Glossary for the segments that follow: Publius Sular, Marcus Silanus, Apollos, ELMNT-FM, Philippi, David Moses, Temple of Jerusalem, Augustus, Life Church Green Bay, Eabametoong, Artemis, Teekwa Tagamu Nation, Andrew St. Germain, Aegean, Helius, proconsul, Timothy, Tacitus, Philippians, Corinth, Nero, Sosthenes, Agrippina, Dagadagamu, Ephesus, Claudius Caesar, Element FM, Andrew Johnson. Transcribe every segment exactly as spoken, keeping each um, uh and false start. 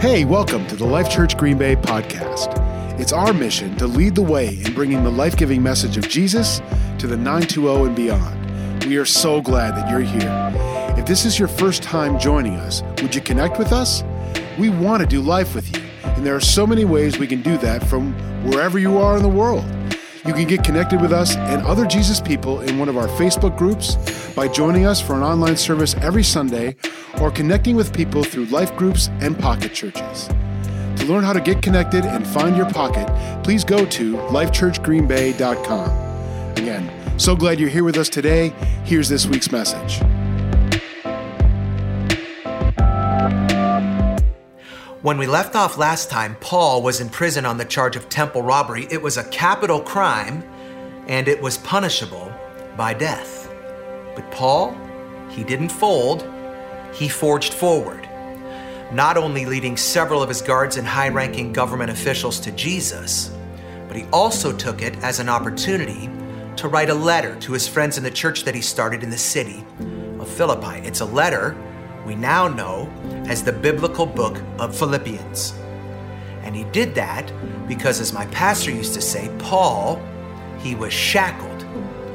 Hey, welcome to the Life Church Green Bay podcast. It's our mission to lead the way in bringing the life-giving message of Jesus to the nine two oh and beyond. We are so glad that you're here. If this is your first time joining us, would you connect with us? We want to do life with you, and there are so many ways we can do that from wherever you are in the world. You can get connected with us and other Jesus people in one of our Facebook groups by joining us for an online service every Sunday or connecting with people through life groups and pocket churches. To learn how to get connected and find your pocket, please go to life church green bay dot com. Again, so glad you're here with us today. Here's this week's message. When we left off last time, Paul was in prison on the charge of temple robbery. It was a capital crime, and it was punishable by death. But Paul, he didn't fold, he forged forward, not only leading several of his guards and high-ranking government officials to Jesus, but he also took it as an opportunity to write a letter to his friends in the church that he started in the city of Philippi. It's a letter we now know as the biblical book of Philippians. And he did that because, as my pastor used to say, Paul, he was shackled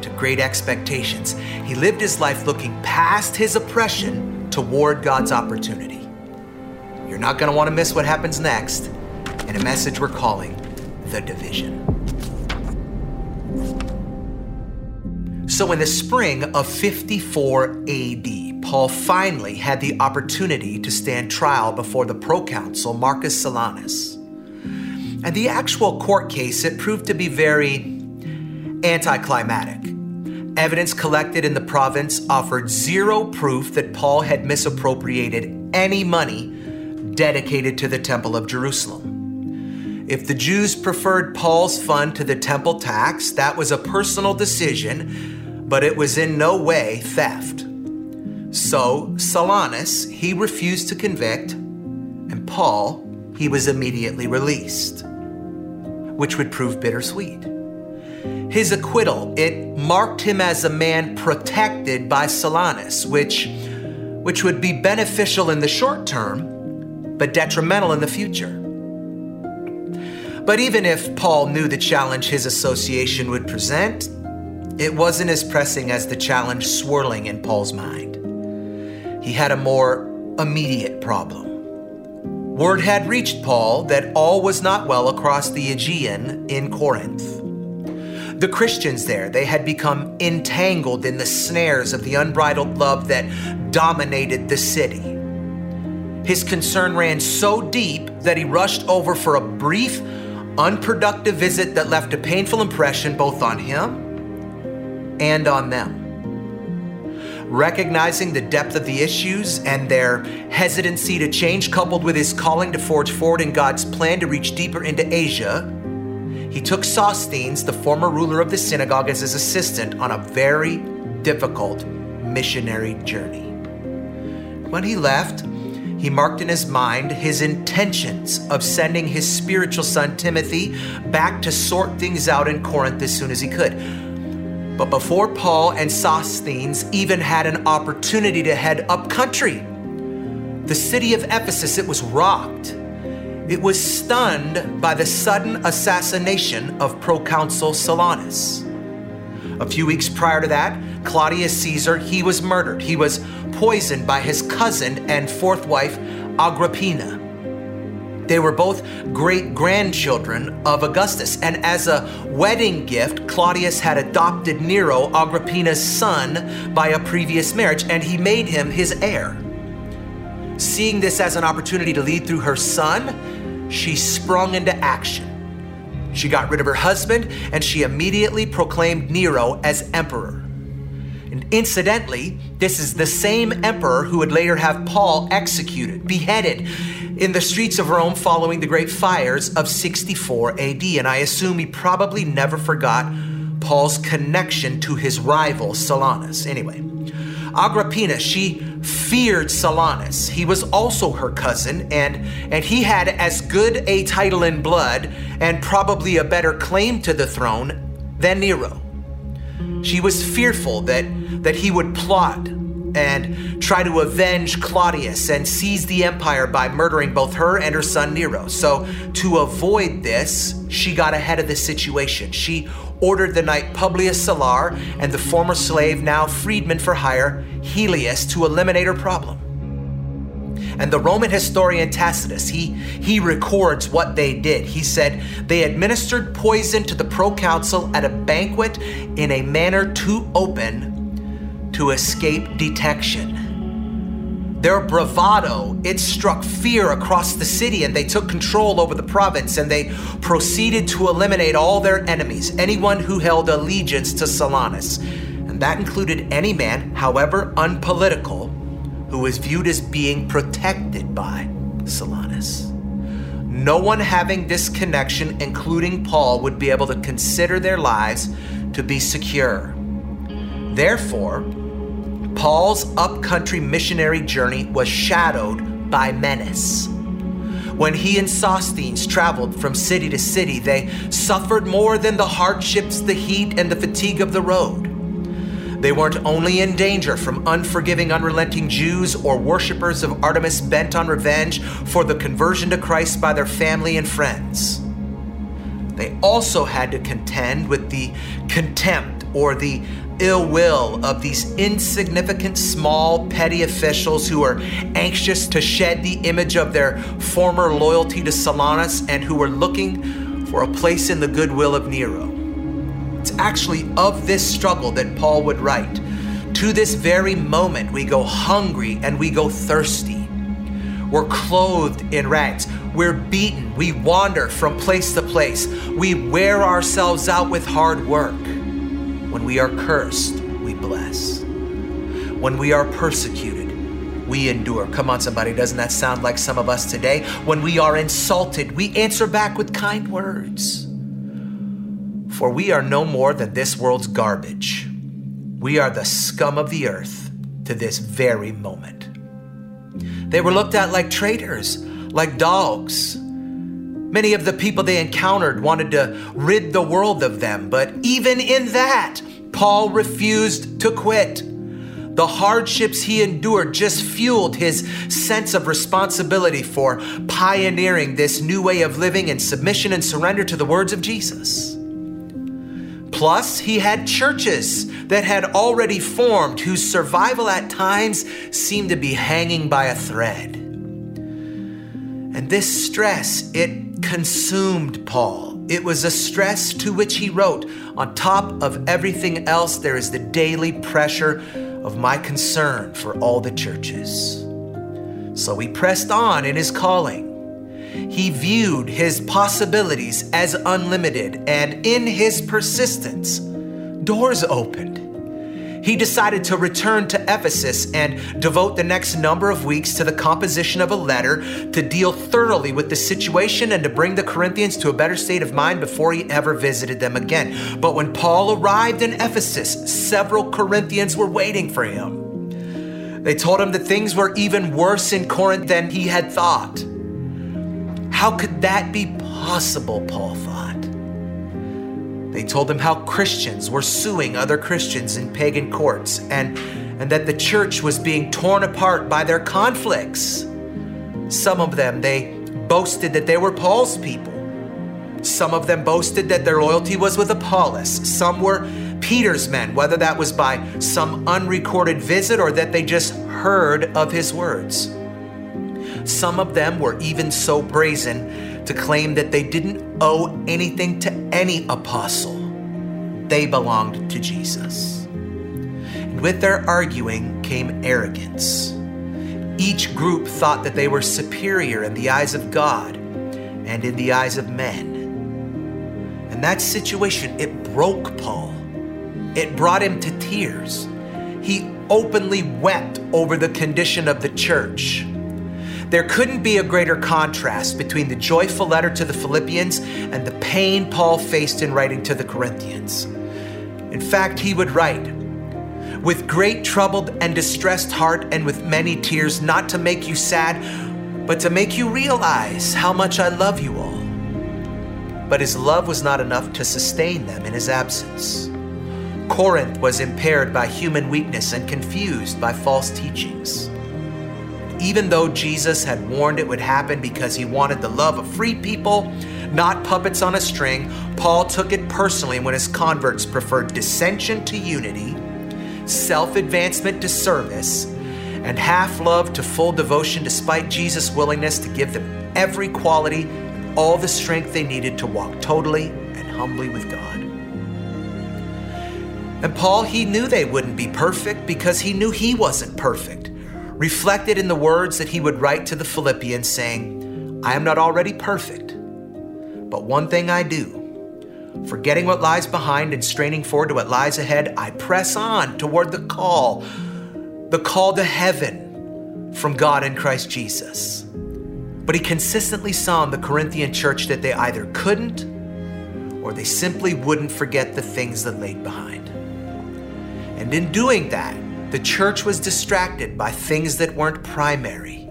to great expectations. He lived his life looking past his oppression toward God's opportunity. You're not going to want to miss what happens next in a message we're calling The Division. So in the spring of fifty-four A D, Paul finally had the opportunity to stand trial before the proconsul Marcus Silanus. And the actual court case, it proved to be very anticlimactic. Evidence collected in the province offered zero proof that Paul had misappropriated any money dedicated to the Temple of Jerusalem. If the Jews preferred Paul's fund to the temple tax, that was a personal decision, but it was in no way theft. So Silanus, he refused to convict, and Paul, he was immediately released, which would prove bittersweet. His acquittal, it marked him as a man protected by Silanus, which, which would be beneficial in the short term, but detrimental in the future. But even if Paul knew the challenge his association would present, it wasn't as pressing as the challenge swirling in Paul's mind. He had a more immediate problem. Word had reached Paul that all was not well across the Aegean in Corinth. The Christians there, they had become entangled in the snares of the unbridled love that dominated the city. His concern ran so deep that he rushed over for a brief, unproductive visit that left a painful impression both on him and on them. Recognizing the depth of the issues and their hesitancy to change, coupled with his calling to forge forward in God's plan to reach deeper into Asia, he took Sosthenes, the former ruler of the synagogue, as his assistant on a very difficult missionary journey. When he left, he marked in his mind his intentions of sending his spiritual son Timothy back to sort things out in Corinth as soon as he could. But before Paul and Sosthenes even had an opportunity to head up country, the city of Ephesus, it was rocked. It was stunned by the sudden assassination of proconsul Silanus. A few weeks prior to that, Claudius Caesar, he was murdered. He was poisoned by his cousin and fourth wife, Agrippina. They were both great-grandchildren of Augustus, and as a wedding gift, Claudius had adopted Nero, Agrippina's son, by a previous marriage, and he made him his heir. Seeing this as an opportunity to lead through her son, she sprung into action. She got rid of her husband, and she immediately proclaimed Nero as emperor. And incidentally, this is the same emperor who would later have Paul executed, beheaded, in the streets of Rome following the great fires of sixty-four A D. And I assume he probably never forgot Paul's connection to his rival, Silanus. Anyway, Agrippina, she feared Silanus. He was also her cousin, and, and he had as good a title in blood and probably a better claim to the throne than Nero. She was fearful that, that he would plot and try to avenge Claudius and seize the empire by murdering both her and her son Nero. So to avoid this, she got ahead of the situation. She ordered the knight Publius Sular and the former slave, now freedman for hire, Helius, to eliminate her problem. And the Roman historian Tacitus, he, he records what they did. He said, they administered poison to the proconsul at a banquet in a manner too open to escape detection. Their bravado, it struck fear across the city, and they took control over the province, and they proceeded to eliminate all their enemies, anyone who held allegiance to Silanus. And that included any man, however unpolitical, who is viewed as being protected by Silanus. No one having this connection, including Paul, would be able to consider their lives to be secure. Therefore, Paul's upcountry missionary journey was shadowed by menace. When he and Sosthenes traveled from city to city, they suffered more than the hardships, the heat, and the fatigue of the road. They weren't only in danger from unforgiving, unrelenting Jews or worshipers of Artemis bent on revenge for the conversion to Christ by their family and friends. They also had to contend with the contempt or the ill will of these insignificant, small, petty officials who are anxious to shed the image of their former loyalty to Silanus and who were looking for a place in the goodwill of Nero. It's actually of this struggle that Paul would write, "To this very moment we go hungry and we go thirsty. We're clothed in rags, we're beaten, we wander from place to place, we wear ourselves out with hard work. When we are cursed, we bless. When we are persecuted, we endure." Come on, somebody, doesn't that sound like some of us today? "When we are insulted, we answer back with kind words. For we are no more than this world's garbage. We are the scum of the earth to this very moment." They were looked at like traitors, like dogs. Many of the people they encountered wanted to rid the world of them, but even in that, Paul refused to quit. The hardships he endured just fueled his sense of responsibility for pioneering this new way of living in submission and surrender to the words of Jesus. Plus, he had churches that had already formed whose survival at times seemed to be hanging by a thread. And this stress, it consumed Paul. It was a stress to which he wrote, "On top of everything else, there is the daily pressure of my concern for all the churches." So he pressed on in his calling. He viewed his possibilities as unlimited, and in his persistence, doors opened. He decided to return to Ephesus and devote the next number of weeks to the composition of a letter to deal thoroughly with the situation and to bring the Corinthians to a better state of mind before he ever visited them again. But when Paul arrived in Ephesus, several Corinthians were waiting for him. They told him that things were even worse in Corinth than he had thought. How could that be possible, Paul thought. They told him how Christians were suing other Christians in pagan courts and, and that the church was being torn apart by their conflicts. Some of them, they boasted that they were Paul's people. Some of them boasted that their loyalty was with Apollos. Some were Peter's men, whether that was by some unrecorded visit or that they just heard of his words. Some of them were even so brazen to claim that they didn't owe anything to any apostle. They belonged to Jesus. And with their arguing came arrogance. Each group thought that they were superior in the eyes of God and in the eyes of men. And that situation, it broke Paul. It brought him to tears. He openly wept over the condition of the church. There couldn't be a greater contrast between the joyful letter to the Philippians and the pain Paul faced in writing to the Corinthians. In fact, he would write, "With great troubled and distressed heart and with many tears, not to make you sad, but to make you realize how much I love you all." But his love was not enough to sustain them in his absence. Corinth was impaired by human weakness and confused by false teachings. Even though Jesus had warned it would happen because he wanted the love of free people, not puppets on a string, Paul took it personally when his converts preferred dissension to unity, self-advancement to service, and half-love to full devotion despite Jesus' willingness to give them every quality and all the strength they needed to walk totally and humbly with God. And Paul, he knew they wouldn't be perfect because he knew he wasn't perfect, reflected in the words that he would write to the Philippians saying, I am not already perfect, but one thing I do, forgetting what lies behind and straining forward to what lies ahead, I press on toward the call, the call to heaven from God in Christ Jesus. But he consistently saw in the Corinthian church that they either couldn't or they simply wouldn't forget the things that laid behind. And in doing that, the church was distracted by things that weren't primary.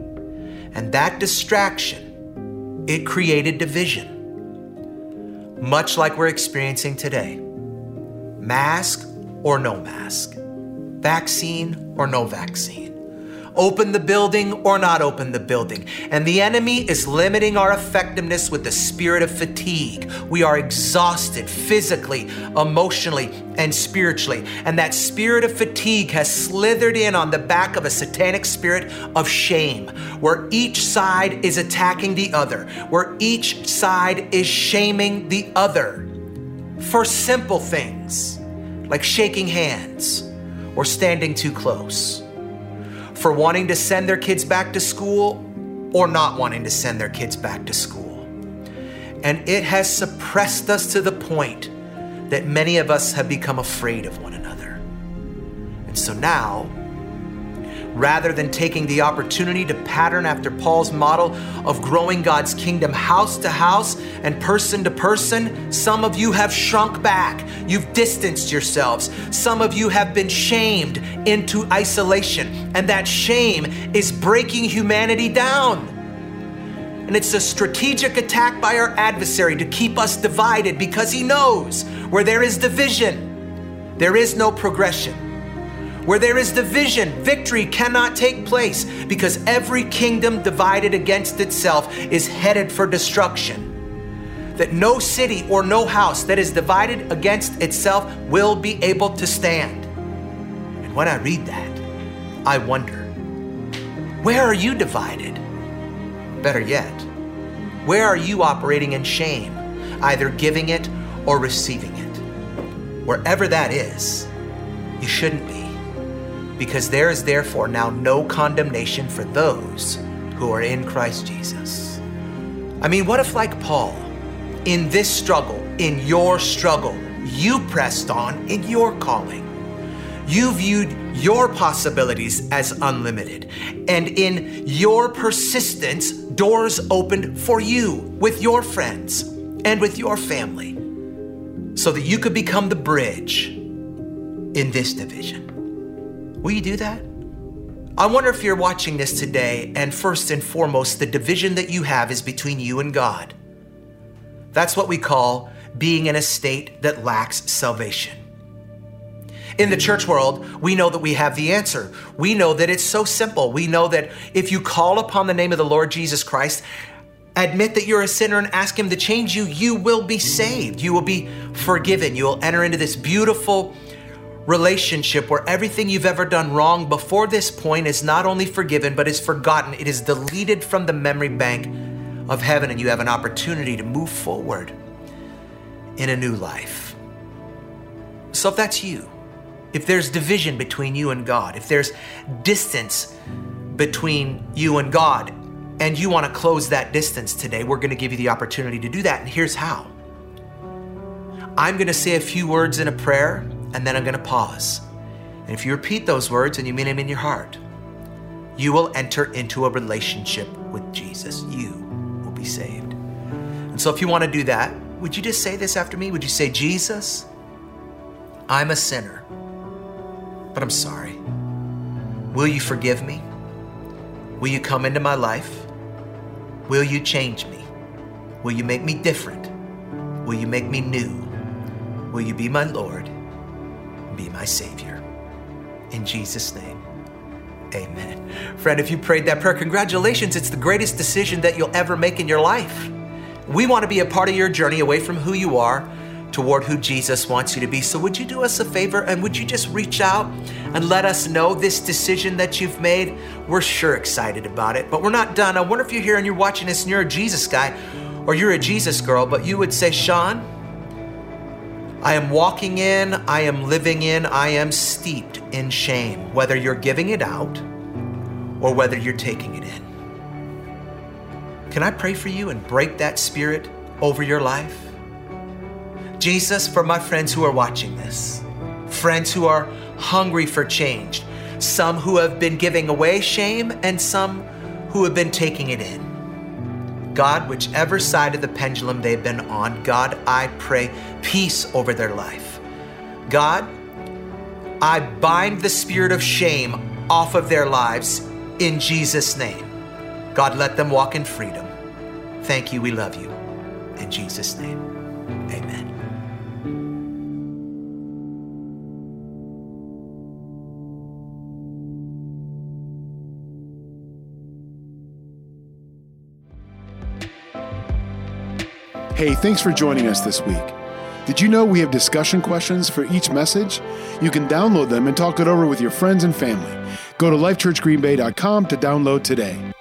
And that distraction, it created division, much like we're experiencing today. Mask or no mask, vaccine or no vaccine, open the building or not open the building. And the enemy is limiting our effectiveness with the spirit of fatigue. We are exhausted physically, emotionally, and spiritually. And that spirit of fatigue has slithered in on the back of a satanic spirit of shame, where each side is attacking the other, where each side is shaming the other for simple things like shaking hands or standing too close, for wanting to send their kids back to school or not wanting to send their kids back to school. And it has suppressed us to the point that many of us have become afraid of one another. And so now, rather than taking the opportunity to pattern after Paul's model of growing God's kingdom house to house and person to person, some of you have shrunk back. You've distanced yourselves. Some of you have been shamed into isolation, and that shame is breaking humanity down. And it's a strategic attack by our adversary to keep us divided, because he knows where there is division, there is no progression. Where there is division, victory cannot take place, because every kingdom divided against itself is headed for destruction. That no city or no house that is divided against itself will be able to stand. And when I read that, I wonder, where are you divided? Better yet, where are you operating in shame, either giving it or receiving it? Wherever that is, you shouldn't be, because there is therefore now no condemnation for those who are in Christ Jesus. I mean, what if, like Paul, in this struggle, in your struggle, you pressed on in your calling? You viewed your possibilities as unlimited, and in your persistence, doors opened for you with your friends and with your family, so that you could become the bridge in this division. Will you do that? I wonder if you're watching this today, and first and foremost, the division that you have is between you and God. That's what we call being in a state that lacks salvation. In the church world, we know that we have the answer. We know that it's so simple. We know that if you call upon the name of the Lord Jesus Christ, admit that you're a sinner and ask him to change you, you will be saved. You will be forgiven. You will enter into this beautiful relationship where everything you've ever done wrong before this point is not only forgiven, but is forgotten. It is deleted from the memory bank of heaven, and you have an opportunity to move forward in a new life. So if that's you, if there's division between you and God, if there's distance between you and God, and you want to close that distance today, we're going to give you the opportunity to do that. And here's how. I'm going to say a few words in a prayer, and then I'm going to pause. And if you repeat those words and you mean them in your heart, you will enter into a relationship with Jesus. You will be saved. And so if you want to do that, would you just say this after me? Would you say, Jesus, I'm a sinner, but I'm sorry. Will you forgive me? Will you come into my life? Will you change me? Will you make me different? Will you make me new? Will you be my Lord? be my Savior. In Jesus' name, amen. Friend, if you prayed that prayer, congratulations. It's the greatest decision that you'll ever make in your life. We want to be a part of your journey away from who you are toward who Jesus wants you to be. So would you do us a favor and would you just reach out and let us know this decision that you've made? We're sure excited about it, but we're not done. I wonder if you're here and you're watching this and you're a Jesus guy or you're a Jesus girl, but you would say, Sean, I am walking in, I am living in, I am steeped in shame, whether you're giving it out or whether you're taking it in. Can I pray for you and break that spirit over your life? Jesus, for my friends who are watching this, friends who are hungry for change, some who have been giving away shame and some who have been taking it in. God, whichever side of the pendulum they've been on, God, I pray peace over their life. God, I bind the spirit of shame off of their lives in Jesus' name. God, let them walk in freedom. Thank you. We love you. In Jesus' name, amen. Hey, thanks for joining us this week. Did you know we have discussion questions for each message? You can download them and talk it over with your friends and family. Go to life church green bay dot com to download today.